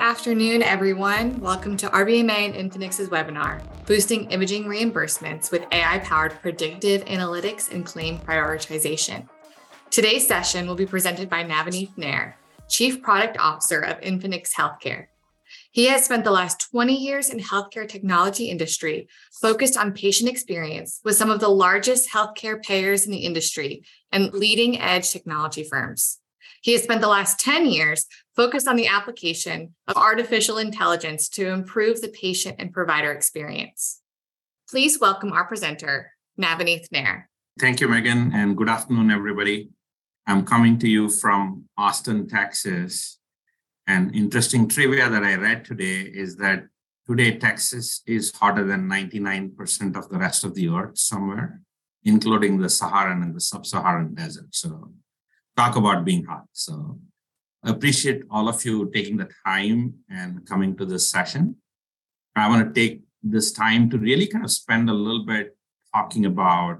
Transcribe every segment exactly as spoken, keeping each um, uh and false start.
afternoon, everyone. Welcome to R B M A and Infinix's webinar, Boosting Imaging Reimbursements with A I-Powered Predictive Analytics and Claim Prioritization. Today's session will be presented by Navaneeth Nair, Chief Product Officer of Infinix Healthcare. He has spent the last twenty years in healthcare technology industry focused on patient experience with some of the largest healthcare payers in the industry and leading edge technology firms. He has spent the last ten years focused on the application of artificial intelligence to improve the patient and provider experience. Please welcome our presenter, Navaneeth Nair. Thank you, Megan, and good afternoon, everybody. I'm coming to you from Austin, Texas. And interesting trivia that I read today is that today Texas is hotter than ninety-nine percent of the rest of the earth somewhere, including the Saharan and the sub-Saharan desert. So talk about being hot. So I appreciate all of you taking the time and coming to this session. I want to take this time to really kind of spend a little bit talking about,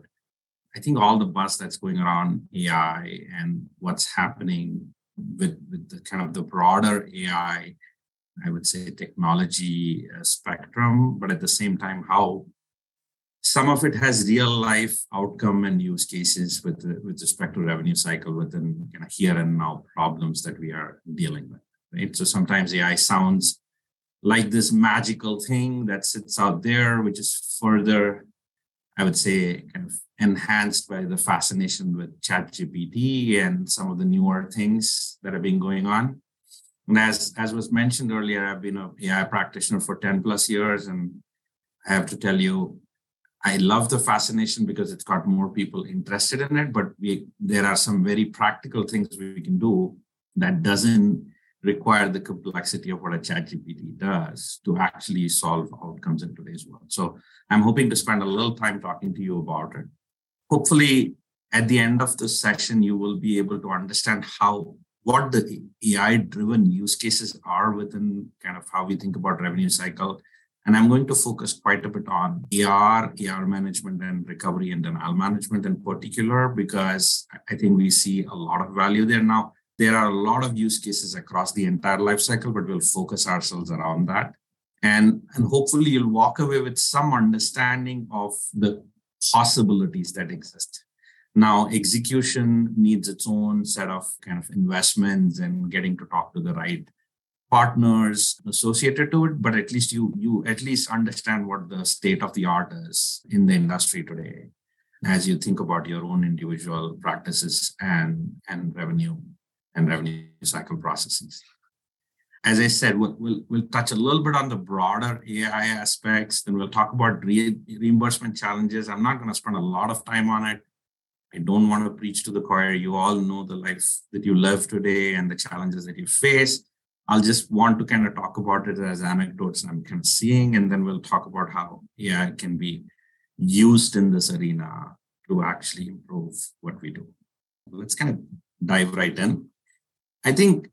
I think, all the buzz that's going around A I and what's happening with, with the kind of the broader A I, I would say, technology uh, spectrum, but at the same time, how some of it has real life outcome and use cases with, with respect to revenue cycle within kind of here and now problems that we are dealing with, right? So sometimes A I sounds like this magical thing that sits out there, which is further, I would say, kind of enhanced by the fascination with ChatGPT and some of the newer things that have been going on. And as, as was mentioned earlier, I've been an A I practitioner for ten plus years. And I have to tell you, I love the fascination because it's got more people interested in it, but we, there are some very practical things we can do that doesn't require the complexity of what a ChatGPT does to actually solve outcomes in today's world. So I'm hoping to spend a little time talking to you about it. Hopefully, at the end of this session, you will be able to understand how what the A I-driven use cases are within kind of how we think about revenue cycle. And I'm going to focus quite a bit on A R, A R management and recovery and denial management in particular, because I think we see a lot of value there. Now, there are a lot of use cases across the entire life cycle, but we'll focus ourselves around that. And, and hopefully you'll walk away with some understanding of the possibilities that exist. Now, execution needs its own set of kind of investments and getting to talk to the right partners associated to it, but at least you you at least understand what the state of the art is in the industry today as you think about your own individual practices and, and revenue and revenue cycle processes. As I said, we'll, we'll, we'll touch a little bit on the broader A I aspects, then we'll talk about re- reimbursement challenges. I'm not going to spend a lot of time on it. I don't want to preach to the choir. You all know the life that you live today and the challenges that you face. I'll just want to kind of talk about it as anecdotes I'm kind of seeing, and then we'll talk about how A I can be used in this arena to actually improve what we do. Let's kind of dive right in. I think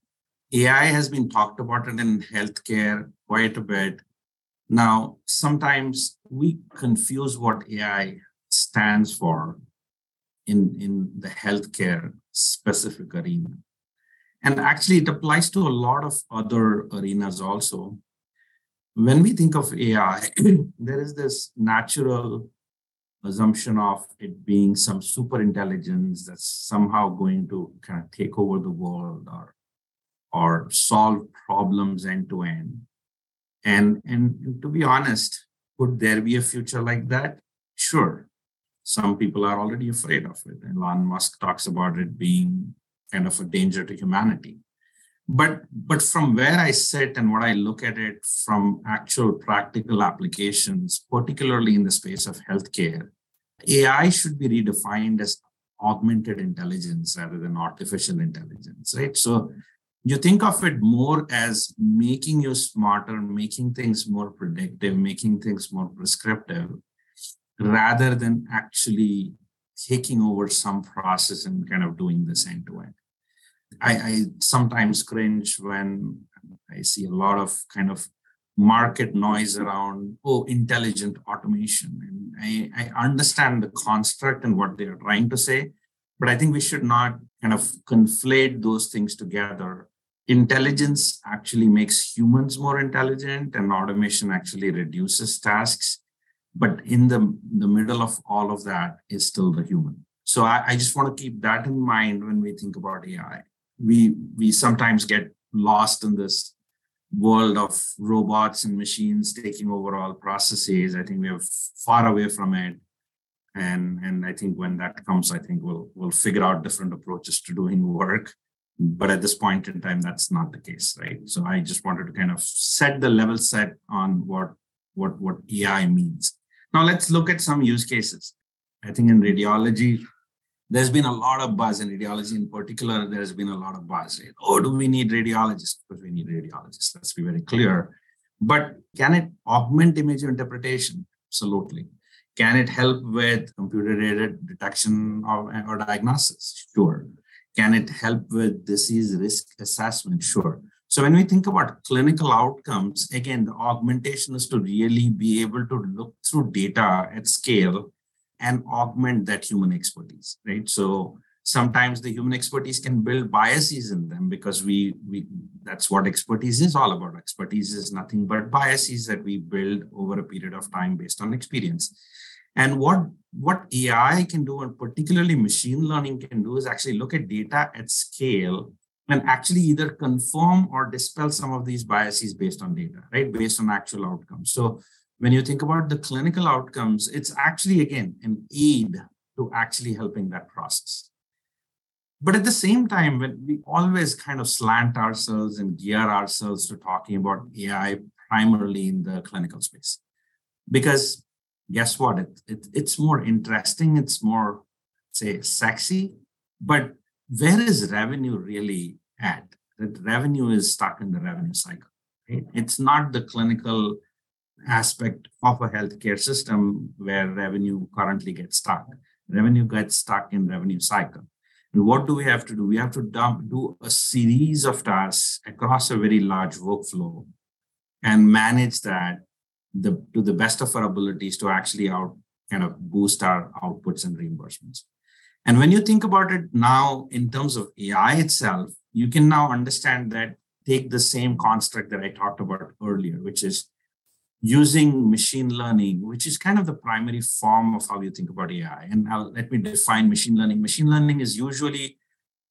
A I has been talked about it in healthcare quite a bit. Now, sometimes we confuse what A I stands for in, in the healthcare specific arena. And actually, it applies to a lot of other arenas also. When we think of A I, there is this natural assumption of it being some super intelligence that's somehow going to kind of take over the world or, or solve problems end to end. And, and to be honest, could there be a future like that? Sure. Some people are already afraid of it. Elon Musk talks about it being kind of a danger to humanity. But, but from where I sit and what I look at it from actual practical applications, particularly in the space of healthcare, A I should be redefined as augmented intelligence rather than artificial intelligence, right? So you think of it more as making you smarter, making things more predictive, making things more prescriptive, rather than actually taking over some process and kind of doing this end to end. I, I sometimes cringe when I see a lot of kind of market noise around, oh, intelligent automation. And I, I understand the construct and what they are trying to say, but I think we should not kind of conflate those things together intelligence actually makes humans more intelligent, and automation actually reduces tasks. But in the, the middle of all of that is still the human. So I, I just want to keep that in mind when we think about A I. We we sometimes get lost in this world of robots and machines taking over all processes. I think we are far away from it. And, and I think when that comes, I think we'll we'll figure out different approaches to doing work. But at this point in time, that's not the case, right? So I just wanted to kind of set the level set on what what, what A I means. Now let's look at some use cases. I think in radiology, there's been a lot of buzz. In radiology in particular, there's been a lot of buzz. Right? Oh, do we need radiologists? Because we need radiologists. Let's be very clear. But can it augment image interpretation? Absolutely. Can it help with computer-aided detection or, or diagnosis? Sure. Can it help with disease risk assessment? Sure. So when we think about clinical outcomes, again, the augmentation is to really be able to look through data at scale and augment that human expertise, right? So sometimes the human expertise can build biases in them, because we we that's what expertise is all about. Expertise is nothing but biases that we build over a period of time based on experience. And what, what A I can do, and particularly machine learning can do, is actually look at data at scale and actually either confirm or dispel some of these biases based on data, right? Based on actual outcomes. So when you think about the clinical outcomes, it's actually, again, an aid to actually helping that process. But at the same time, when we always kind of slant ourselves and gear ourselves to talking about A I primarily in the clinical space, because guess what? It, it, it's more interesting. It's more, say, sexy. But where is revenue really at? That revenue is stuck in the revenue cycle. Right? It's not the clinical aspect of a healthcare system where revenue currently gets stuck. Revenue gets stuck in revenue cycle. And what do we have to do? We have to dump, do a series of tasks across a very large workflow and manage that the, to the best of our abilities to actually out kind of boost our outputs and reimbursements. And when you think about it now in terms of A I itself, you can now understand that, take the same construct that I talked about earlier, which is using machine learning, which is kind of the primary form of how you think about A I. And I'll, let me define machine learning. Machine learning is usually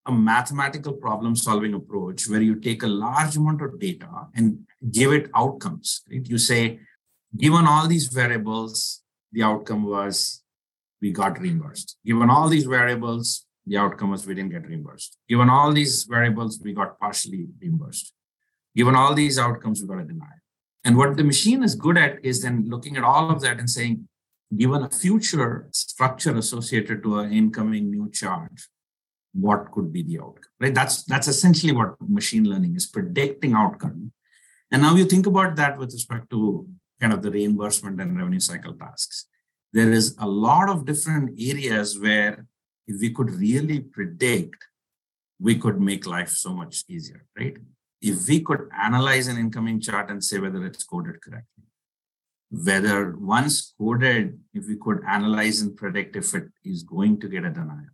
a mathematical problem-solving approach where you take a large amount of data and give it outcomes. Right? You say, given all these variables, the outcome was we got reimbursed. Given all these variables, the outcome was we didn't get reimbursed. Given all these variables, we got partially reimbursed. Given all these outcomes, we got a denial. And what the machine is good at is then looking at all of that and saying, given a future structure associated to an incoming new charge, what could be the outcome? Right? That's, that's essentially what machine learning is, predicting outcome. And now you think about that with respect to kind of the reimbursement and revenue cycle tasks. There is a lot of different areas where if we could really predict, we could make life so much easier, right? If we could analyze an incoming chart and say whether it's coded correctly, whether once coded, if we could analyze and predict if it is going to get a denial,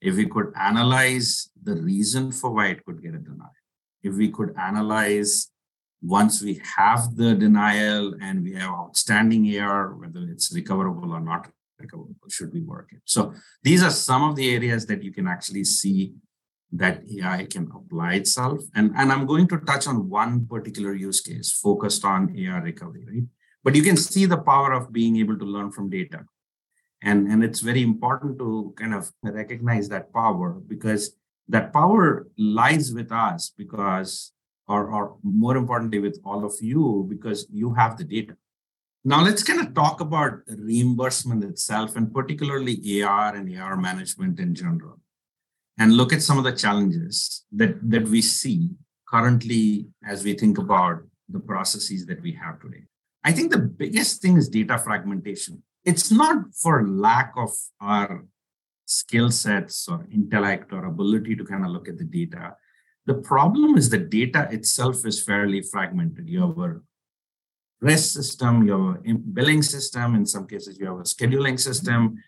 if we could analyze the reason for why it could get a denial, if we could analyze once we have the denial and we have outstanding A R, whether it's recoverable or not recoverable, should we work it? So these are some of the areas that you can actually see that A I can apply itself. And, and I'm going to touch on one particular use case focused on A R recovery, right? But you can see the power of being able to learn from data. And, and it's very important to kind of recognize that power, because that power lies with us because, or, or more importantly, with all of you, because you have the data. Now let's kind of talk about reimbursement itself, and particularly A R and A R management in general, and look at some of the challenges that, that we see currently as we think about the processes that we have today. I think the biggest thing is data fragmentation. It's not for lack of our skill sets or intellect or ability to kind of look at the data. The problem is the data itself is fairly fragmented. You have a risk system, you have a billing system, in some cases you have a scheduling system.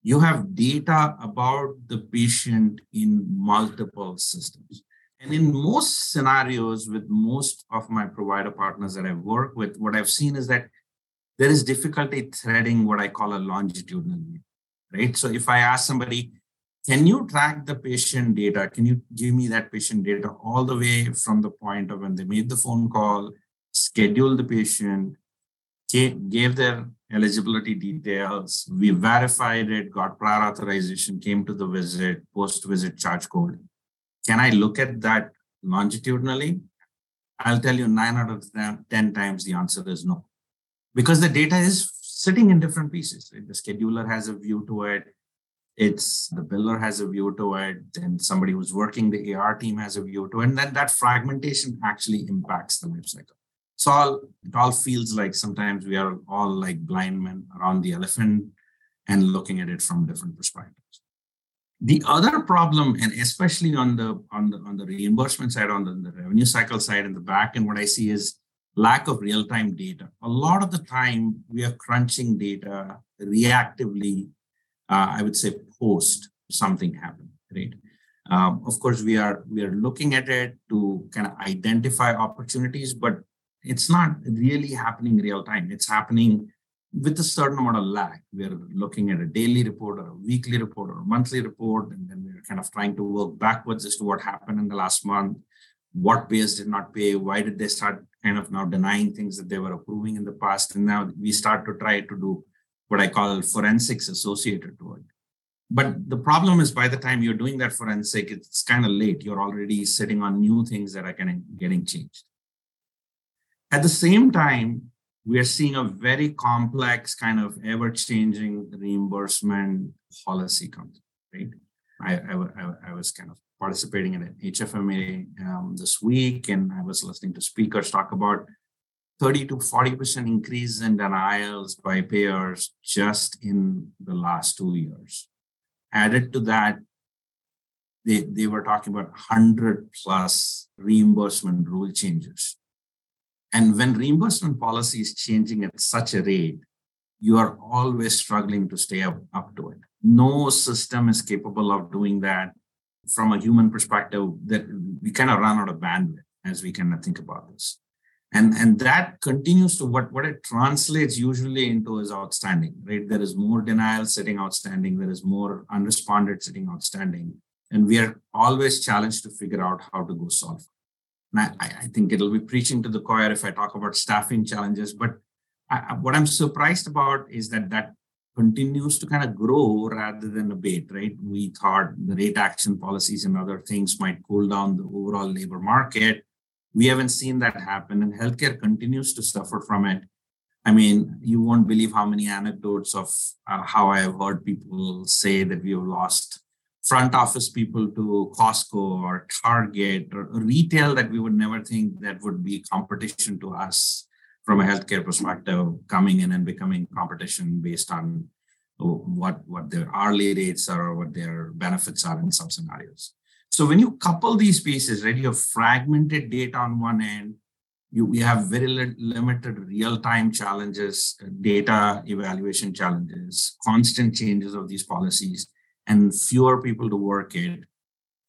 You have data about the patient in multiple systems. And in most scenarios with most of my provider partners that I work with, what I've seen is that there is difficulty threading what I call a longitudinal view, right? So if I ask somebody, can you track the patient data? Can you give me that patient data all the way from the point of when they made the phone call, scheduled the patient, gave their eligibility details, we verified it, got prior authorization, came to the visit, post-visit charge code. Can I look at that longitudinally? I'll tell you nine out of ten times the answer is no. Because the data is sitting in different pieces. Right? The scheduler has a view to it. It's the biller has a view to it. Then somebody who's working the A R team has a view to it. And then that fragmentation actually impacts the life cycle. So all, it all feels like sometimes we are all like blind men around the elephant and looking at it from different perspectives. The other problem, and especially on the on the, on the reimbursement side, on the, the revenue cycle side in the back, and what I see is lack of real-time data. A lot of the time, we are crunching data reactively, uh, I would say post something happened, right? Um, of course, we are we are looking at it to kind of identify opportunities, but it's not really happening real time. It's happening with a certain amount of lag. We're looking at a daily report or a weekly report or a monthly report, and then we're kind of trying to work backwards as to what happened in the last month, what payers did not pay, why did they start kind of now denying things that they were approving in the past. And now we start to try to do what I call forensics associated to it. But the problem is by the time you're doing that forensic, it's kind of late. You're already sitting on new things that are getting changed. At the same time, we are seeing a very complex kind of ever-changing reimbursement policy come through, right? I, I, I was kind of participating in an H F M A um, this week, and I was listening to speakers talk about thirty to forty percent increase in denials by payers just in the last two years. Added to that, they, they were talking about one hundred plus reimbursement rule changes. And when reimbursement policy is changing at such a rate, you are always struggling to stay up, up to it. No system is capable of doing that from a human perspective, that we kind of run out of bandwidth as we kind of think about this. And, and that continues to what, what it translates usually into is outstanding, right? There is more denial sitting outstanding. There is more unresponded sitting outstanding. And we are always challenged to figure out how to go solve it. And I, I think it'll be preaching to the choir if I talk about staffing challenges. But I, what I'm surprised about is that that continues to kind of grow rather than abate, right? We thought the rate action policies and other things might cool down the overall labor market. We haven't seen that happen, and healthcare continues to suffer from it. I mean, you won't believe how many anecdotes of uh, how I have heard people say that we have lost front office people to Costco or Target or retail that we would never think that would be competition to us from a healthcare perspective, coming in and becoming competition based on what, what their hourly rates are or what their benefits are in some scenarios. So when you couple these pieces, right, you have fragmented data on one end, you, we have very li- limited real-time challenges, data evaluation challenges, constant changes of these policies, and fewer people to work it.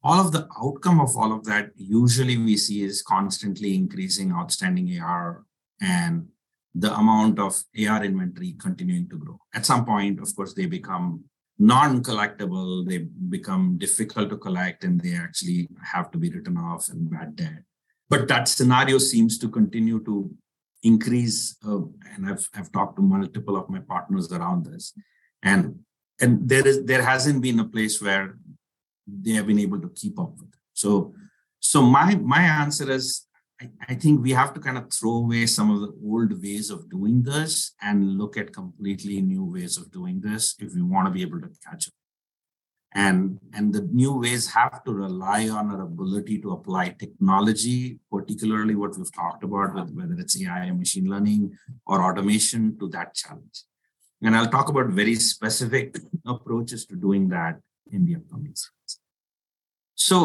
All of the outcome of all of that, usually we see is constantly increasing outstanding A R and the amount of A R inventory continuing to grow. At some point, of course, they become non-collectible, they become difficult to collect, and they actually have to be written off and bad debt. But that scenario seems to continue to increase. Uh, and I've, I've talked to multiple of my partners around this. And And there is there hasn't been a place where they have been able to keep up with it. So, so my my answer is, I, I think we have to kind of throw away some of the old ways of doing this and look at completely new ways of doing this if we want to be able to catch up. And, and the new ways have to rely on our ability to apply technology, particularly what we've talked about, with whether it's A I and machine learning or automation, to that challenge. And I'll talk about very specific approaches to doing that in the upcoming slides. So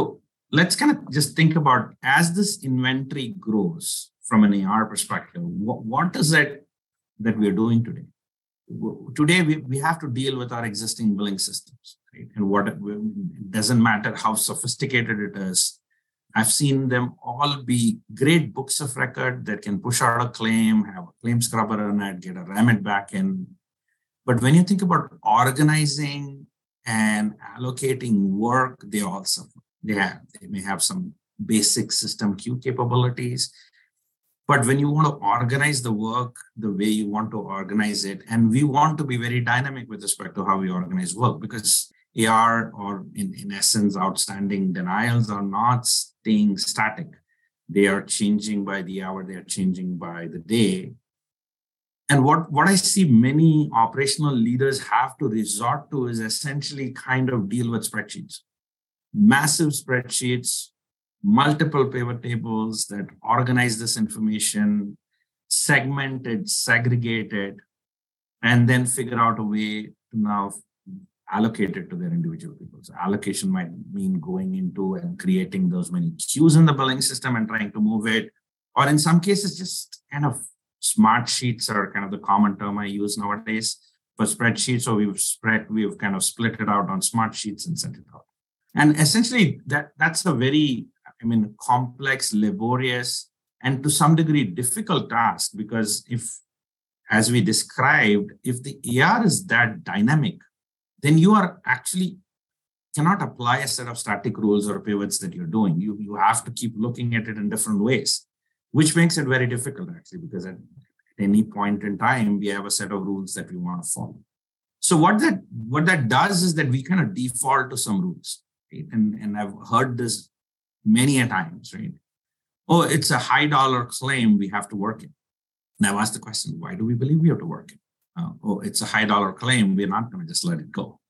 let's kind of just think about, as this inventory grows from an A R perspective, what, what is it that we're doing today? Today, we, we have to deal with our existing billing systems, right? And what it doesn't matter how sophisticated it is, I've seen them all be great books of record that can push out a claim, have a claim scrubber on it, get a remit back in. But when you think about organizing and allocating work, they also they have, they may have some basic system queue capabilities. But when you want to organize the work the way you want to organize it, and we want to be very dynamic with respect to how we organize work, because A R or in, in essence, outstanding denials are not staying static. They are changing by the hour, they are changing by the day. And what, what I see many operational leaders have to resort to is essentially kind of deal with spreadsheets, massive spreadsheets, multiple pivot tables that organize this information, segmented, segregated, and then figure out a way to now allocate it to their individual people. So allocation might mean going into and creating those many queues in the billing system and trying to move it. Or in some cases, just kind of smart sheets are kind of the common term I use nowadays for spreadsheets. So we've spread, we've kind of split it out on smart sheets and sent it out. And essentially, that that's a very I mean, complex, laborious, and to some degree difficult task, because if, as we described, if the A R is that dynamic, then you are actually cannot apply a set of static rules or pivots that you're doing. You, you have to keep looking at it in different ways, which makes it very difficult, actually, because at any point in time, we have a set of rules that we want to follow. So what that, what that does is that we kind of default to some rules, right? And, and I've heard this many a times, right? Oh, it's a high dollar claim, we have to work it. And I've asked the question, why do we believe we have to work it? Uh, oh, it's a high dollar claim, we're not going to just let it go.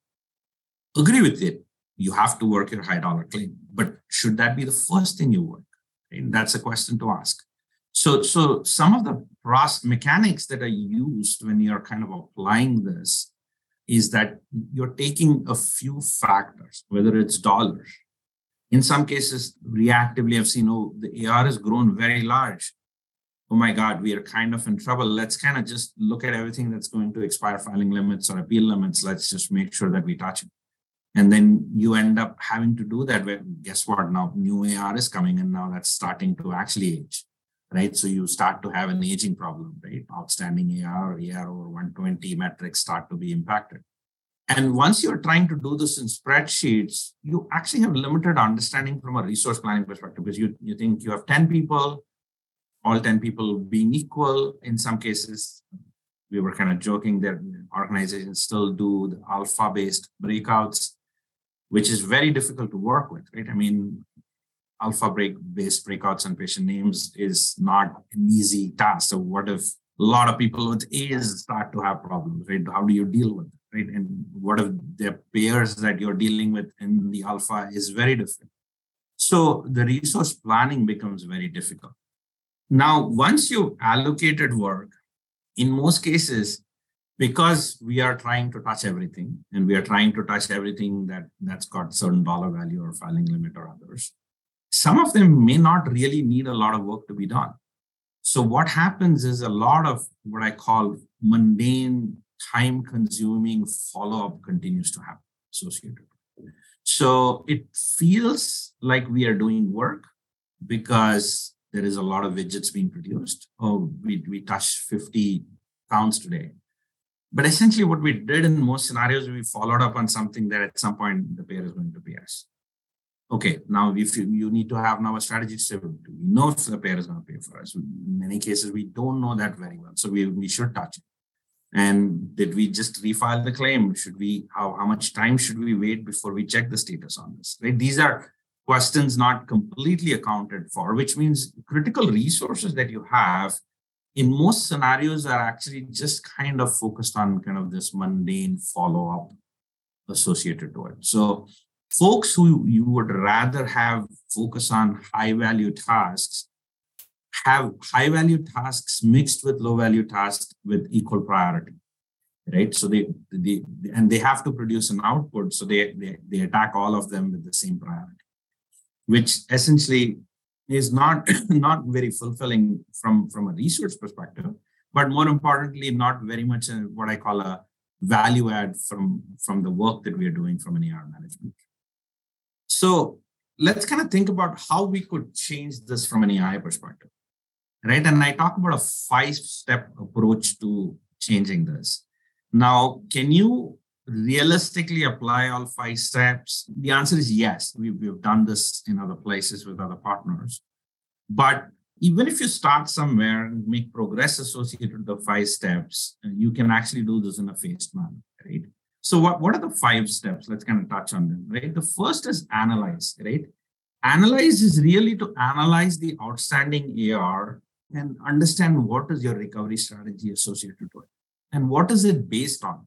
Agree with it. You have to work your high dollar claim, but should that be the first thing you work? And that's a question to ask. So, so some of the process mechanics that are used when you're kind of applying this is that you're taking a few factors, whether it's dollars. In some cases, reactively, I've seen, oh, the A R has grown very large. Oh my God, we are kind of in trouble. Let's kind of just look at everything that's going to expire filing limits or appeal limits. Let's just make sure that we touch it. And then you end up having to do that. Well, guess what? Now new A R is coming and now that's starting to actually age, right? So you start to have an aging problem, right? Outstanding A R, A R over one twenty metrics start to be impacted. And once you're trying to do this in spreadsheets, you actually have limited understanding from a resource planning perspective, because you, you think you have ten people, all ten people being equal. In some cases, we were kind of joking that organizations still do the alpha-based breakouts, which is very difficult to work with, right? I mean, alpha-based breakouts and patient names is not an easy task. So what if a lot of people with A's start to have problems, right? How do you deal with it? Right? And what if the pairs that you're dealing with in the alpha is very different? So the resource planning becomes very difficult. Now, once you've allocated work, in most cases, because we are trying to touch everything, and we are trying to touch everything that, that's got certain dollar value or filing limit or others, some of them may not really need a lot of work to be done. So what happens is a lot of what I call mundane, time-consuming follow-up continues to happen associated. So it feels like we are doing work because there is a lot of widgets being produced. Oh, we, we touched fifty accounts today. But essentially what we did in most scenarios, we followed up on something that at some point the payer is going to pay us. Okay, now if you, you need to have now a strategy shift, we know if the payer is going to pay for us. In many cases, we don't know that very well. So we, we should touch it. And did we just refile the claim? Should we, how, how much time should we wait before we check the status on this? Right? These are questions not completely accounted for, which means critical resources that you have in most scenarios are actually just kind of focused on kind of this mundane follow-up associated to it. So folks who you would rather have focus on high-value tasks have high-value tasks mixed with low-value tasks with equal priority, right? So they, they and they have to produce an output, so they, they they attack all of them with the same priority, which essentially is not, not very fulfilling from, from a resource perspective, but more importantly, not very much a, what I call a value add from, from the work that we are doing from an A R management. So let's kind of think about how we could change this from an A I perspective, right? And I talk about a five-step approach to changing this. Now, can you realistically apply all five steps? The answer is yes. We've, we've done this in other places with other partners. But even if you start somewhere and make progress associated with the five steps, you can actually do this in a phased manner, right? So what, what are the five steps? Let's kind of touch on them, right? The first is analyze, right? Analyze is really to analyze the outstanding A R and understand what is your recovery strategy associated to it. And what is it based on,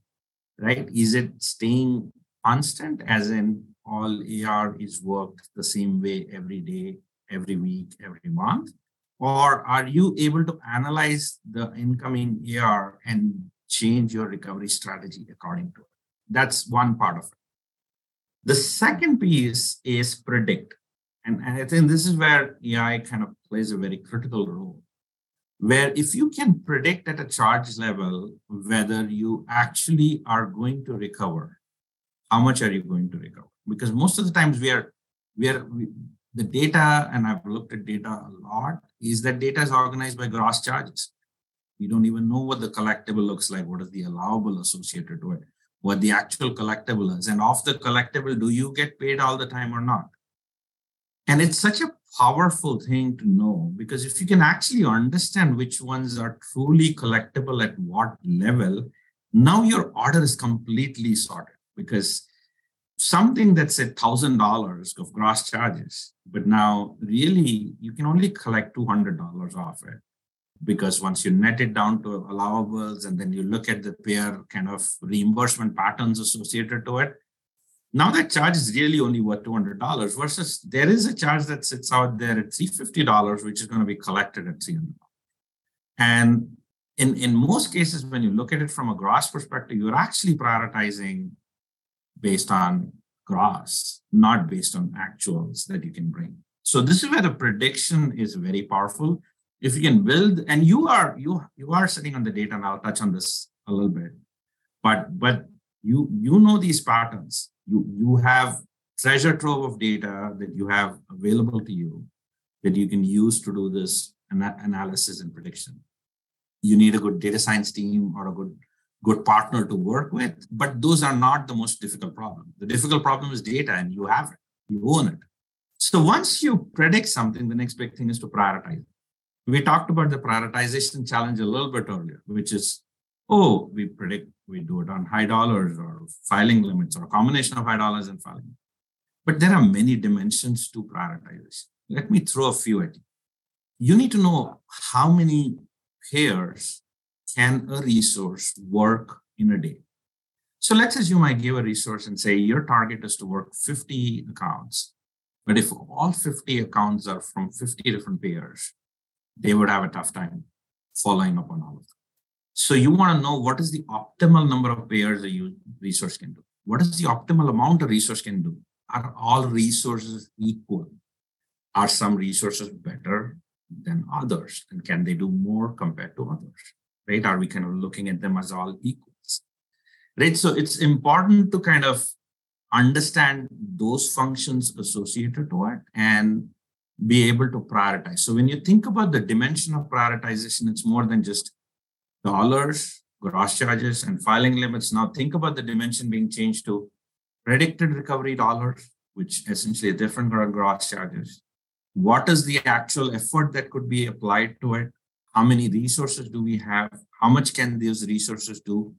right? Is it staying constant, as in all A R is worked the same way every day, every week, every month? Or are you able to analyze the incoming A R and change your recovery strategy according to it? That's one part of it. The second piece is predict. And, and I think this is where A I kind of plays a very critical role, where if you can predict at a charge level whether you actually are going to recover, how much are you going to recover? Because most of the times we are, we are we, the data, and I've looked at data a lot, is that data is organized by gross charges. We don't even know what the collectible looks like, what is the allowable associated to it, what the actual collectible is, and off the collectible, do you get paid all the time or not? And it's such a powerful thing to know, because if you can actually understand which ones are truly collectible at what level, now your order is completely sorted, because something that said one thousand dollars of gross charges, but now really you can only collect two hundred dollars off it. Because once you net it down to allowables and then you look at the payer kind of reimbursement patterns associated to it, now that charge is really only worth two hundred dollars versus there is a charge that sits out there at three hundred fifty dollars, which is going to be collected at three hundred dollars. And in, in most cases, when you look at it from a gross perspective, you're actually prioritizing based on gross, not based on actuals that you can bring. So this is where the prediction is very powerful. If you can build, and you are you you are sitting on the data, and I'll touch on this a little bit, but but you you know these patterns. You you have treasure trove of data that you have available to you that you can use to do this ana- analysis and prediction. You need a good data science team or a good good partner to work with, but those are not the most difficult problem. The difficult problem is data, and you have it, you own it. So once you predict something, the next big thing is to prioritize. We talked about the prioritization challenge a little bit earlier, which is, oh, we predict we do it on high dollars or filing limits or a combination of high dollars and filing. But there are many dimensions to prioritization. Let me throw a few at you. You need to know how many payers can a resource work in a day. So let's assume I give a resource and say your target is to work fifty accounts. But if all fifty accounts are from fifty different payers, they would have a tough time following up on all of them. So you want to know what is the optimal number of payers a resource can do? What is the optimal amount a resource can do? Are all resources equal? Are some resources better than others? And can they do more compared to others? Right? Are we kind of looking at them as all equals? Right? So it's important to kind of understand those functions associated to it and be able to prioritize. So when you think about the dimension of prioritization, it's more than just dollars, gross charges, and filing limits. Now think about the dimension being changed to predicted recovery dollars, which essentially are different from gross charges. What is the actual effort that could be applied to it? How many resources do we have? How much can these resources do?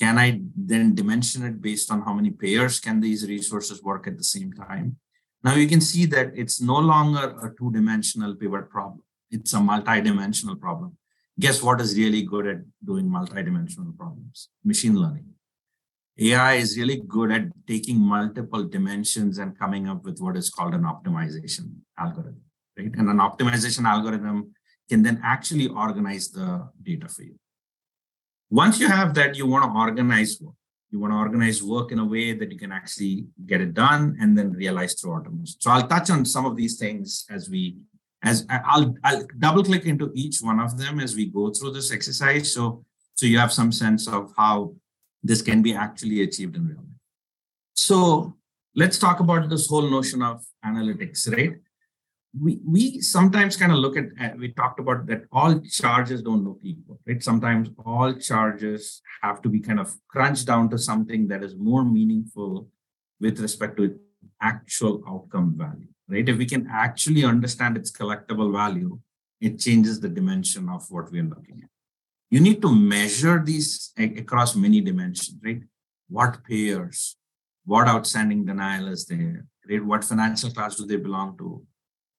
Can I then dimension it based on how many payers can these resources work at the same time? Now you can see that it's no longer a two-dimensional pivot problem. It's a multi-dimensional problem. Guess what is really good at doing multi-dimensional problems? Machine learning. A I is really good at taking multiple dimensions and coming up with what is called an optimization algorithm, right? And an optimization algorithm can then actually organize the data for you. Once you have that, you want to organize work. You want to organize work in a way that you can actually get it done and then realize through automation. So I'll touch on some of these things as we, as I'll, I'll double click into each one of them as we go through this exercise. So, so you have some sense of how this can be actually achieved in real life. So let's talk about this whole notion of analytics, right? We we sometimes kind of look at, uh, we talked about that all charges don't look equal, right? Sometimes all charges have to be kind of crunched down to something that is more meaningful with respect to actual outcome value, right? If we can actually understand its collectible value, it changes the dimension of what we are looking at. You need to measure these across many dimensions, right? What payers, what outstanding denial is there, right? What financial class do they belong to?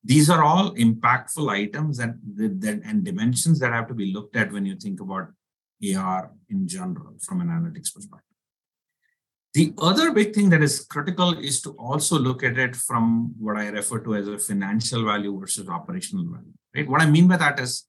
These are all impactful items that, that and dimensions that have to be looked at when you think about A R in general from an analytics perspective. The other big thing that is critical is to also look at it from what I refer to as a financial value versus operational value, right? What I mean by that is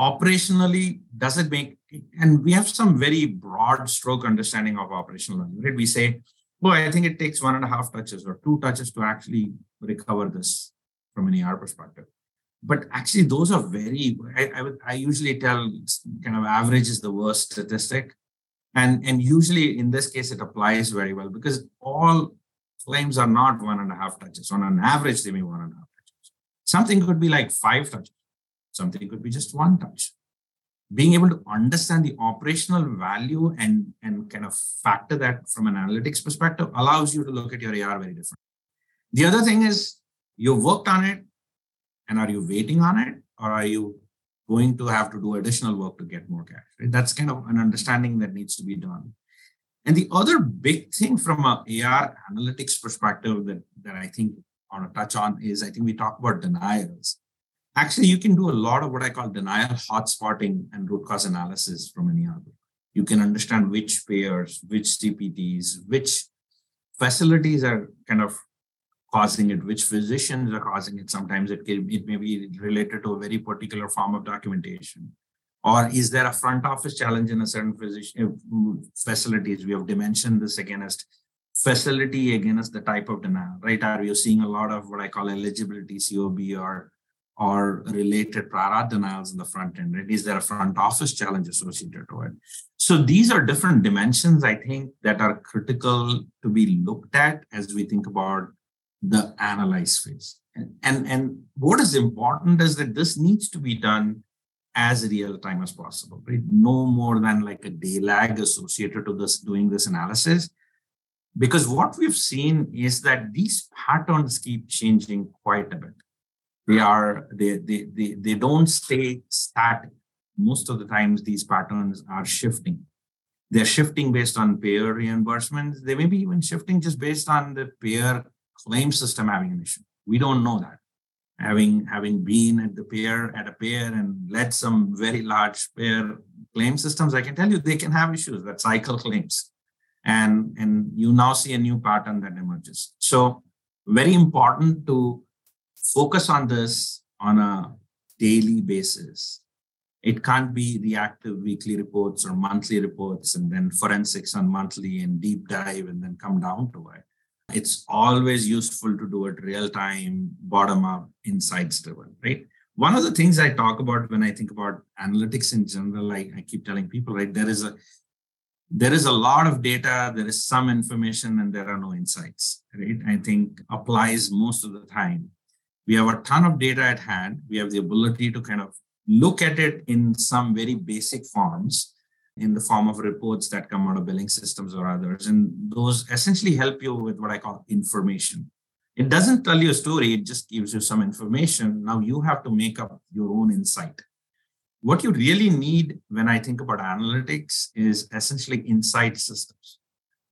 operationally, does it make, and we have some very broad stroke understanding of operational value, right? We say, well, I think it takes one and a half touches or two touches to actually recover this from an A R perspective. But actually, those are very, I, I, would, I usually tell kind of average is the worst statistic. And, and usually in this case, it applies very well because all claims are not one and a half touches. On an average, they may be one and a half touches. Something could be like five touches. Something could be just one touch. Being able to understand the operational value and, and kind of factor that from an analytics perspective allows you to look at your A R very differently. The other thing is, you've worked on it, and are you waiting on it, or are you going to have to do additional work to get more cash? Right? That's kind of an understanding that needs to be done. And the other big thing from an A R analytics perspective that, that I think I want to touch on is, I think we talk about denials. Actually, you can do a lot of what I call denial hotspotting and root cause analysis from an A R. You can understand which payers, which C P Ts, which facilities are kind of causing it, which physicians are causing it. Sometimes it can, it may be related to a very particular form of documentation. Or is there a front office challenge in a certain physician facilities? We have dimensioned this against facility against the type of denial, right? Are you seeing a lot of what I call eligibility, C O B, or, or related prior denials in the front end, right? Is there a front office challenge associated to it? So these are different dimensions, I think, that are critical to be looked at as we think about the analyze phase. And, and, and what is important is that this needs to be done as real time as possible, right? No more than like a day lag associated to this doing this analysis. Because what we've seen is that these patterns keep changing quite a bit. They are, they, they, they, they don't stay static. Most of the times these patterns are shifting. They're shifting based on payer reimbursements. They may be even shifting just based on the payer claim system having an issue. We don't know that. Having having been at the payer, at a payer and led some very large payer claim systems, I can tell you they can have issues that cycle claims. And, and you now see a new pattern that emerges. So very important to focus on this on a daily basis. It can't be reactive weekly reports or monthly reports and then forensics on monthly and deep dive and then come down to it. It's always useful to do it real-time, bottom-up, insights-driven, right? One of the things I talk about when I think about analytics in general, like I keep telling people, right, there is a there is a lot of data, there is some information, and there are no insights, right? I think applies most of the time. We have a ton of data at hand. We have the ability to kind of look at it in some very basic forms, in the form of reports that come out of billing systems or others. And those essentially help you with what I call information. It doesn't tell you a story, it just gives you some information. Now you have to make up your own insight. What you really need when I think about analytics is essentially insight systems,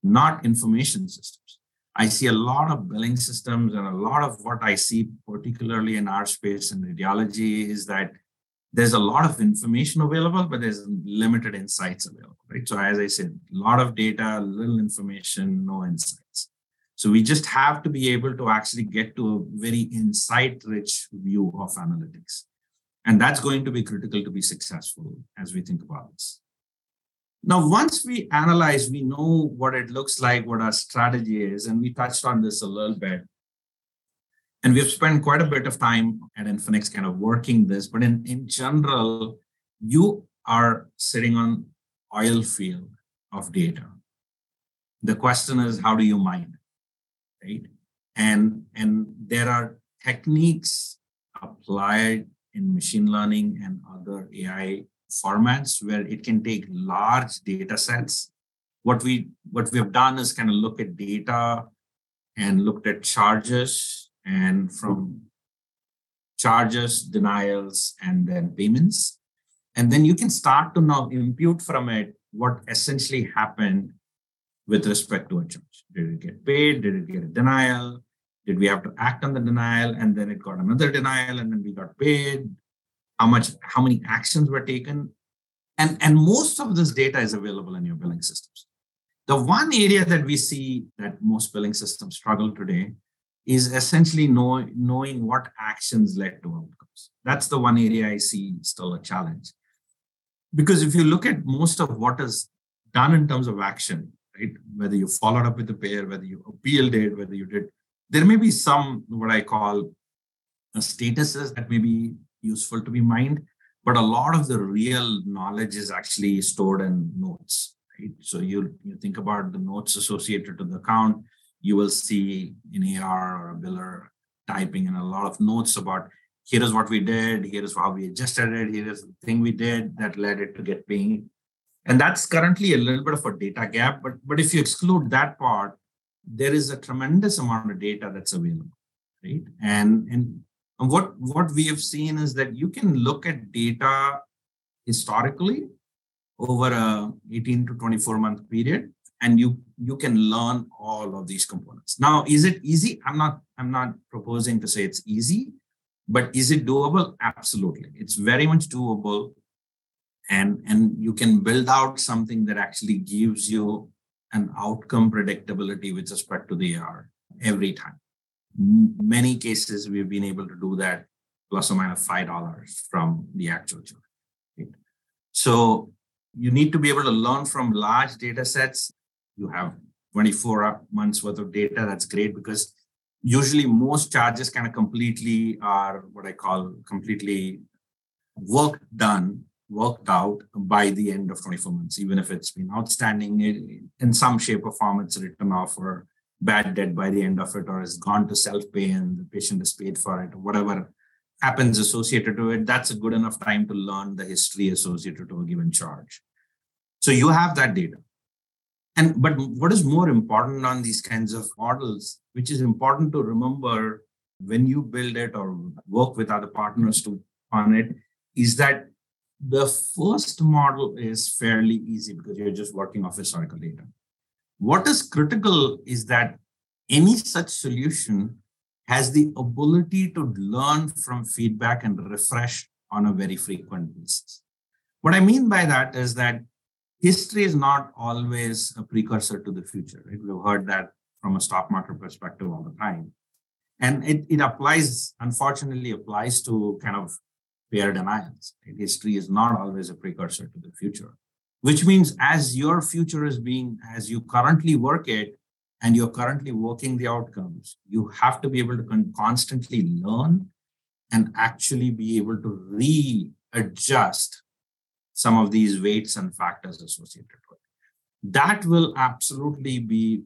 not information systems. I see a lot of billing systems, and a lot of what I see, particularly in our space in radiology, is that there's a lot of information available, but there's limited insights available, right? So as I said, a lot of data, little information, no insights. So we just have to be able to actually get to a very insight-rich view of analytics. And that's going to be critical to be successful as we think about this. Now, once we analyze, we know what it looks like, what our strategy is, and we touched on this a little bit. And we've spent quite a bit of time at Infinix kind of working this, but in, in general, you are sitting on oil field of data. The question is, how do you mine? right? And, and there are techniques applied in machine learning and other A I formats where it can take large data sets. What we, what we have done is kind of look at data and looked at charges, and from charges, denials, and then payments. And then you can start to now impute from it what essentially happened with respect to a charge. Did it get paid? Did it get a denial? Did we have to act on the denial? And then it got another denial, and then we got paid. How much, how many actions were taken? And, and most of this data is available in your billing systems. The one area that we see that most billing systems struggle today is essentially know, knowing what actions led to outcomes. That's the one area I see still a challenge. Because if you look at most of what is done in terms of action, right? Whether you followed up with the payer, whether you appealed it, whether you did, there may be some what I call statuses that may be useful to be mined, but a lot of the real knowledge is actually stored in notes, right? So you, you think about the notes associated to the account, you will see an A R or a biller typing in a lot of notes about, here is what we did, here is how we adjusted it, here is the thing we did that led it to get paid. And that's currently a little bit of a data gap, but, but if you exclude that part, there is a tremendous amount of data that's available, right? And, and what, what we have seen is that you can look at data historically over a eighteen to twenty-four month period, and you, you can learn all of these components. Now, is it easy? I'm not, I'm not proposing to say it's easy, but is it doable? Absolutely. It's very much doable. And, and you can build out something that actually gives you an outcome predictability with respect to the A R every time. M- many cases, we've been able to do that plus or minus five dollars from the actual charge. Right? So you need to be able to learn from large data sets. You have twenty-four months worth of data. That's great, because usually most charges kind of completely are what I call completely work done, worked out by the end of twenty-four months, even if it's been outstanding in some shape or form, it's written off or bad debt by the end of it, or it's gone to self-pay and the patient is paid for it, or whatever happens associated to it. That's a good enough time to learn the history associated to a given charge. So you have that data. And but what is more important on these kinds of models, which is important to remember when you build it or work with other partners to on it, is that the first model is fairly easy because you're just working off historical data. What is critical is that any such solution has the ability to learn from feedback and refresh on a very frequent basis. What I mean by that is that history is not always a precursor to the future, right? We've heard that from a stock market perspective all the time. And it, it applies, unfortunately, applies to kind of payer denials. Right? History is not always a precursor to the future, which means as your future is being, as you currently work it, and you're currently working the outcomes, you have to be able to con- constantly learn and actually be able to readjust some of these weights and factors associated with it. That will absolutely be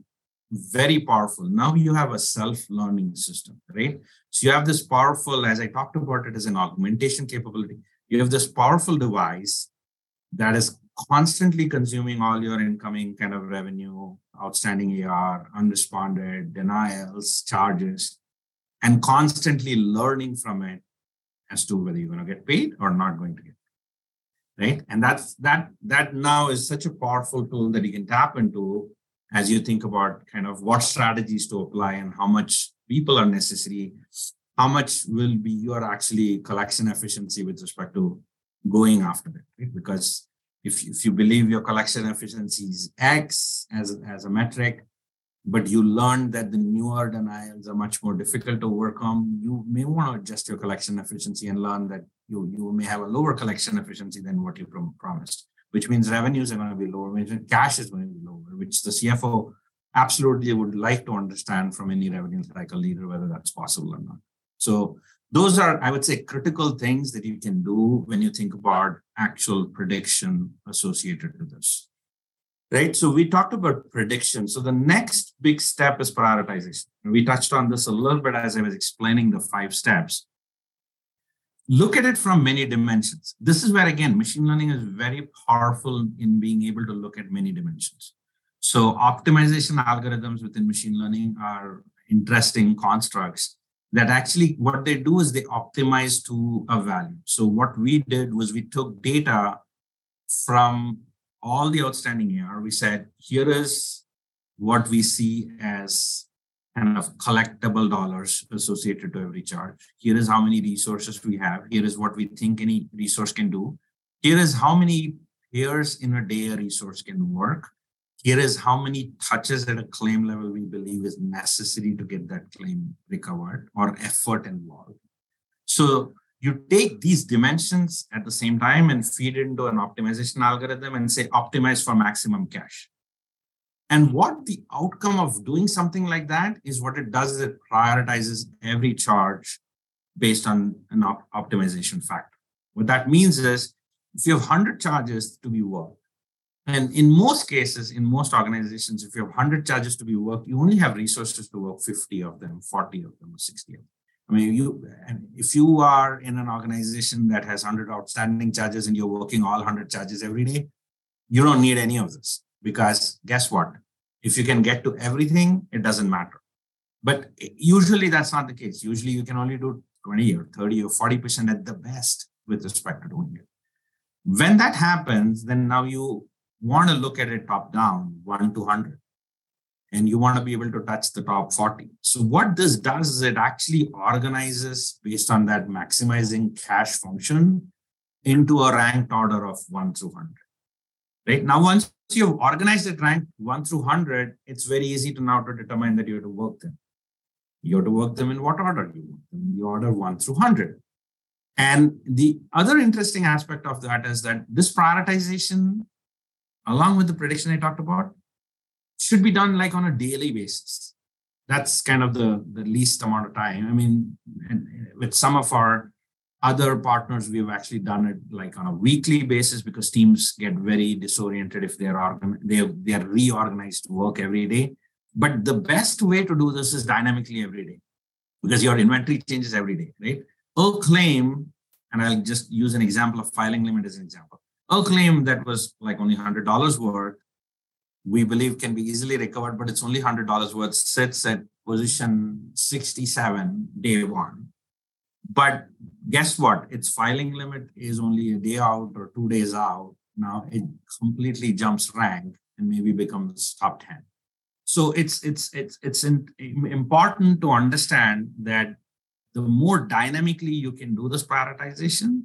very powerful. Now you have a self-learning system, right? So you have this powerful, as I talked about it as an augmentation capability, you have this powerful device that is constantly consuming all your incoming kind of revenue, outstanding A R, unresponded, denials, charges, and constantly learning from it as to whether you're going to get paid or not going to get paid. Right. And that's that that now is such a powerful tool that you can tap into as you think about kind of what strategies to apply and how much people are necessary, how much will be your actually collection efficiency with respect to going after it. Right? Because if, if you believe your collection efficiency is X as, as a metric, but you learn that the newer denials are much more difficult to overcome, you may want to adjust your collection efficiency and learn that you, you may have a lower collection efficiency than what you prom- promised, which means revenues are going to be lower, which cash is going to be lower, which the C F O absolutely would like to understand from any revenue cycle leader, whether that's possible or not. So those are, I would say, critical things that you can do when you think about actual prediction associated to this. right? So we talked about prediction. So the next big step is prioritization. We touched on this a little bit as I was explaining the five steps. Look at it from many dimensions. This is where, again, machine learning is very powerful in being able to look at many dimensions. So optimization algorithms within machine learning are interesting constructs that actually what they do is they optimize to a value. So what we did was we took data from all the outstanding A R. We said, here is what we see as kind of collectible dollars associated to every charge. Here is how many resources we have. Here is what we think any resource can do. Here is how many pairs in a day a resource can work. Here is how many touches at a claim level we believe is necessary to get that claim recovered or effort involved. So you take these dimensions at the same time and feed into an optimization algorithm and say, optimize for maximum cash. And what the outcome of doing something like that is what it does is it prioritizes every charge based on an op- optimization factor. What that means is if you have one hundred charges to be worked, and in most cases, in most organizations, if you have one hundred charges to be worked, you only have resources to work fifty of them, forty of them, or sixty of them. I mean, you, and if you are in an organization that has one hundred outstanding charges and you're working all one hundred charges every day, you don't need any of this because guess what? If you can get to everything, it doesn't matter. But usually that's not the case. Usually you can only do twenty or thirty or forty percent at the best with respect to doing it. When that happens, then now you want to look at it top down, one to one hundred, and you want to be able to touch the top forty. So what this does is it actually organizes based on that maximizing cash function into a ranked order of one through one hundred. Right now, once you've organized it ranked one through one hundred, it's very easy to now to determine that you have to work them. You have to work them in what order? You work them in the order one through one hundred. And the other interesting aspect of that is that this prioritization, along with the prediction I talked about, should be done like on a daily basis. That's kind of the, the least amount of time. I mean, and with some of our other partners, we've actually done it like on a weekly basis because teams get very disoriented if they're they they are reorganized to work every day. But the best way to do this is dynamically every day because your inventory changes every day, right? A claim, and I'll just use an example of filing limit as an example. A claim that was like only one hundred dollars worth, we believe can be easily recovered, but it's only one hundred dollars worth, sits at position sixty-seven, day one. But guess what? Its filing limit is only a day out or two days out. Now it completely jumps rank and maybe becomes top ten. So it's it's it's it's in, important to understand that the more dynamically you can do this prioritization,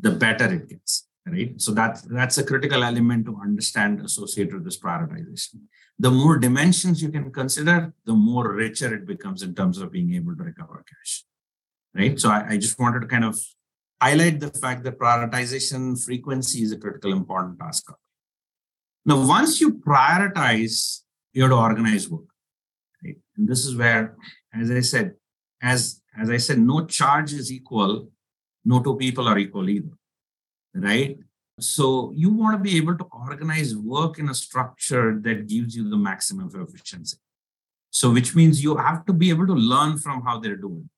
the better it gets. Right. So that's, that's a critical element to understand associated with this prioritization. The more dimensions you can consider, the more richer it becomes in terms of being able to recover cash. Right. So I, I just wanted to kind of highlight the fact that prioritization frequency is a critical important task. Now, once you prioritize, you have to organize work. Right? And this is where, as I said, as, as I said, no charge is equal. No two people are equal either. Right? So you want to be able to organize work in a structure that gives you the maximum efficiency. So which means you have to be able to learn from how they're doing,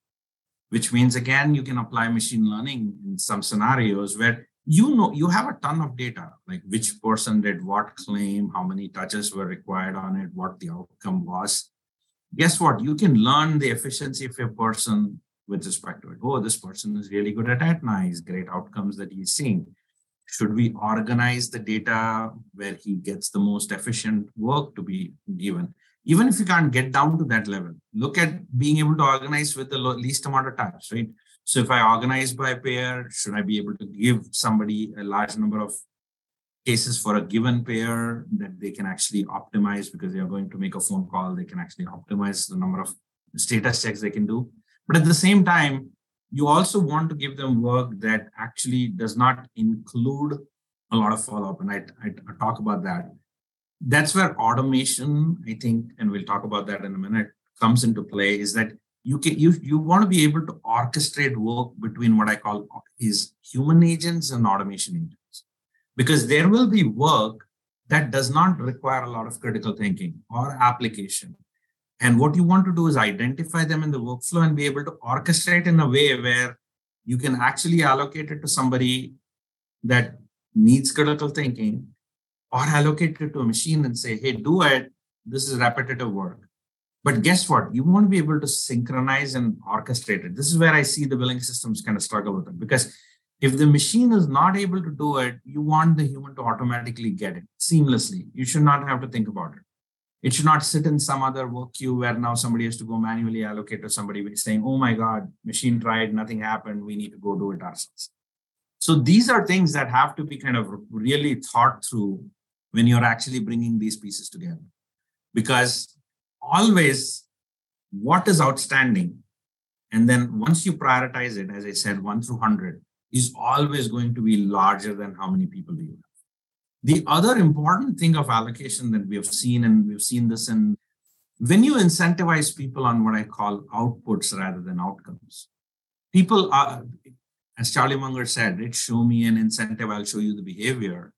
which means, again, you can apply machine learning in some scenarios where you know you have a ton of data, like which person did what claim, how many touches were required on it, what the outcome was. Guess what? You can learn the efficiency of your person with respect to it. Oh, this person is really good at A T N Is, great outcomes that he's seeing. Should we organize the data where he gets the most efficient work to be given? Even if you can't get down to that level, look at being able to organize with the least amount of times, right? So if I organize by pair, should I be able to give somebody a large number of cases for a given pair that they can actually optimize because they are going to make a phone call, they can actually optimize the number of status checks they can do. But at the same time, you also want to give them work that actually does not include a lot of follow-up. And I, I, I talk about that. That's where automation, I think, and we'll talk about that in a minute, comes into play, is that you can you, you want to be able to orchestrate work between what I call is human agents and automation agents. Because there will be work that does not require a lot of critical thinking or application. And what you want to do is identify them in the workflow and be able to orchestrate in a way where you can actually allocate it to somebody that needs critical thinking, or allocate it to a machine and say, hey, do it. This is repetitive work. But guess what? You won't be able to synchronize and orchestrate it. This is where I see the billing systems kind of struggle with it, because if the machine is not able to do it, you want the human to automatically get it seamlessly. You should not have to think about it. It should not sit in some other work queue where now somebody has to go manually allocate to somebody saying, oh my God, machine tried, nothing happened. We need to go do it ourselves. So these are things that have to be kind of really thought through when you're actually bringing these pieces together. Because always what is outstanding, and then once you prioritize it, as I said, one through one hundred, is always going to be larger than how many people do you have. The other important thing of allocation that we have seen, and we've seen this in when you incentivize people on what I call outputs rather than outcomes. People are, as Charlie Munger said, it's show me an incentive, I'll show you the behavior.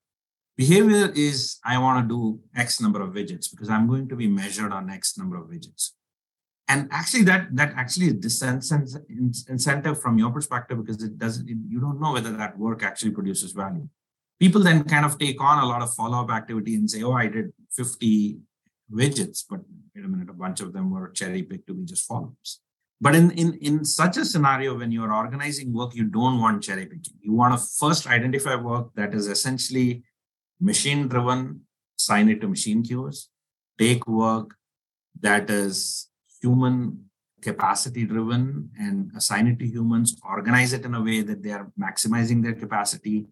Behavior is, I want to do X number of widgets because I'm going to be measured on X number of widgets. And actually, that that actually is disincentive from your perspective, because it doesn't, you don't know whether that work actually produces value. People then kind of take on a lot of follow-up activity and say, oh, I did fifty widgets, but wait a minute, a bunch of them were cherry-picked to be just follow-ups. But in, in, in such a scenario, when you're organizing work, you don't want cherry-picking. You want to first identify work that is essentially machine-driven, sign it to machine queues, take work that is human capacity-driven and assign it to humans, organize it in a way that they are maximizing their capacity,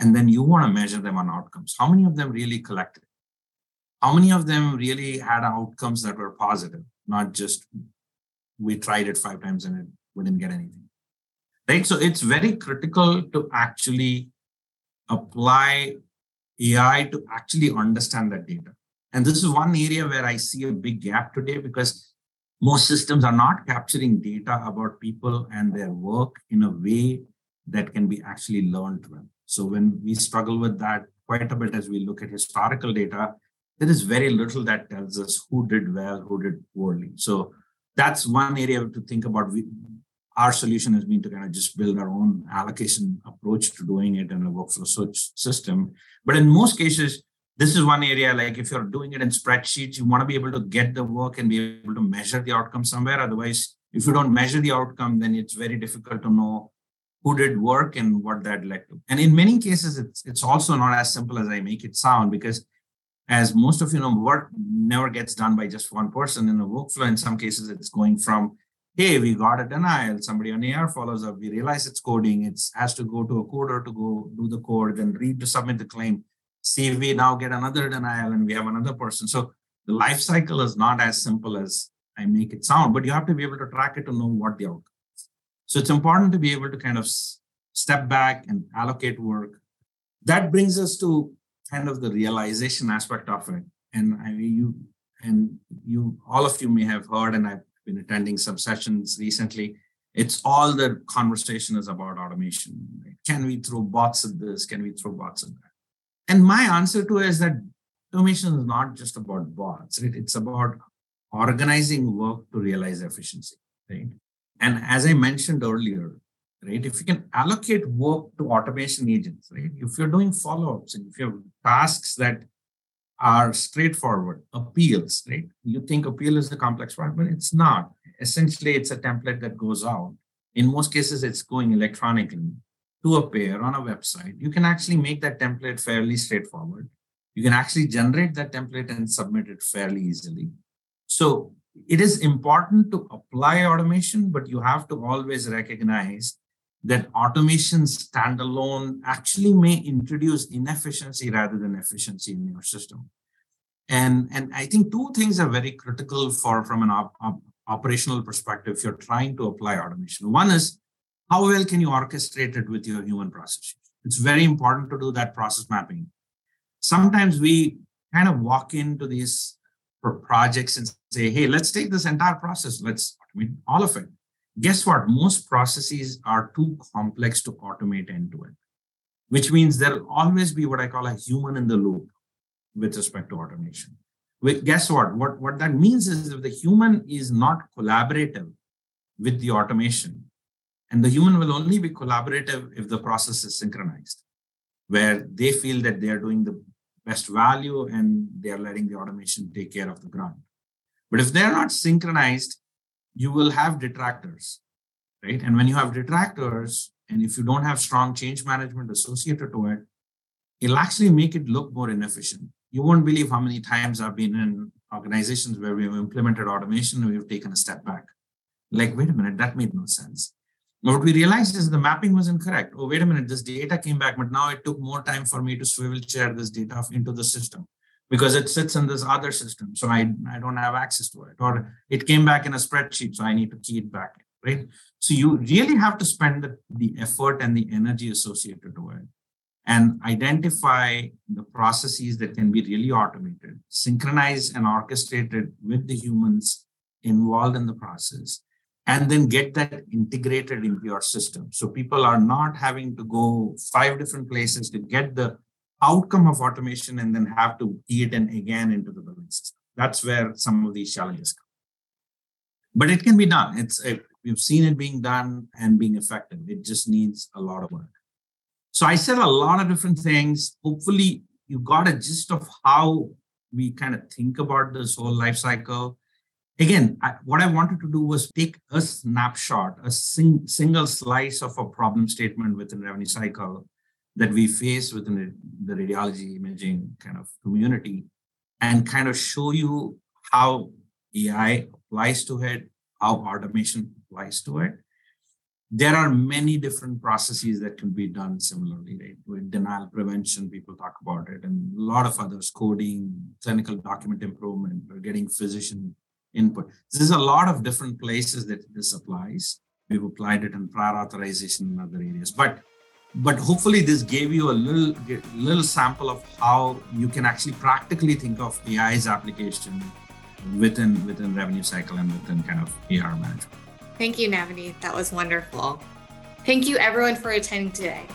and then you want to measure them on outcomes. How many of them really collected? How many of them really had outcomes that were positive, not just we tried it five times and it wouldn't get anything, right? So it's very critical to actually apply A I to actually understand that data. And this is one area where I see a big gap today, because most systems are not capturing data about people and their work in a way that can be actually learned well. So when we struggle with that quite a bit as we look at historical data, there is very little that tells us who did well, who did poorly. So that's one area to think about. We, our solution has been to kind of just build our own allocation approach to doing it in a workflow search system. But in most cases, this is one area, like if you're doing it in spreadsheets, you want to be able to get the work and be able to measure the outcome somewhere. Otherwise, if you don't measure the outcome, then it's very difficult to know who did work and what that led to. And in many cases, it's, it's also not as simple as I make it sound, because as most of you know, work never gets done by just one person in a workflow. In some cases, it's going from, hey, we got a denial, somebody on A R follows up, we realize it's coding, it has to go to a coder to go do the code, then read to submit the claim, see if we now get another denial and we have another person. So the life cycle is not as simple as I make it sound, but you have to be able to track it to know what the outcome is. So it's important to be able to kind of step back and allocate work. That brings us to kind of the realization aspect of it. And I mean, you and you, all of you may have heard, and I've been attending some sessions recently, it's all the conversation is about automation. Can we throw bots at this? Can we throw bots at that? And my answer to it is that automation is not just about bots, right? It's about organizing work to realize efficiency, right? And as I mentioned earlier, right, if you can allocate work to automation agents, right? If you're doing follow-ups and if you have tasks that are straightforward, appeals, right? You think appeal is the complex part, but it's not. Essentially, it's a template that goes out. In most cases, it's going electronically to a pair on a website. You can actually make that template fairly straightforward. You can actually generate that template and submit it fairly easily. So it is important to apply automation, but you have to always recognize that automation standalone actually may introduce inefficiency rather than efficiency in your system. And, and I think two things are very critical for from an op, op, operational perspective if you're trying to apply automation. One is, how well can you orchestrate it with your human processes? It's very important to do that process mapping. Sometimes we kind of walk into these projects and say, hey, let's take this entire process, let's automate all of it. Guess what? Most processes are too complex to automate end-to-end, which means there'll always be what I call a human in the loop. with respect to automation. Well, guess what? What, what that means is if the human is not collaborative with the automation, and the human will only be collaborative if the process is synchronized, where they feel that they are doing the best value and they are letting the automation take care of the grunt. But if they're not synchronized, you will have detractors, right? And when you have detractors, and if you don't have strong change management associated to it, it'll actually make it look more inefficient. You won't believe how many times I've been in organizations where we've implemented automation and we've taken a step back. Like, wait a minute, that made no sense. But what we realized is the mapping was incorrect. Oh, wait a minute, this data came back, but now it took more time for me to swivel chair this data into the system because it sits in this other system. So I, I don't have access to it. Or it came back in a spreadsheet, so I need to key it back, right? So you really have to spend the, the effort and the energy associated to it and identify the processes that can be really automated, synchronized and orchestrated with the humans involved in the process, and then get that integrated into your system. So people are not having to go five different places to get the outcome of automation and then have to eat and again into the building system. That's where some of these challenges come. But it can be done. It's a, we've seen it being done and being effective. It just needs a lot of work. So I said a lot of different things. Hopefully you got a gist of how we kind of think about this whole life cycle. Again, I, what I wanted to do was take a snapshot, a sing, single slice of a problem statement within revenue cycle that we face within the radiology imaging kind of community and kind of show you how A I applies to it, how automation applies to it. There are many different processes that can be done similarly, right? With denial prevention, people talk about it, and a lot of others, coding, clinical document improvement, or getting physician input. There's a lot of different places that this applies. We've applied it in prior authorization and other areas, but but hopefully this gave you a little little sample of how you can actually practically think of A I's application within within revenue cycle and within kind of A R management. Thank you, Navaneeth. That was wonderful. Thank you everyone for attending today.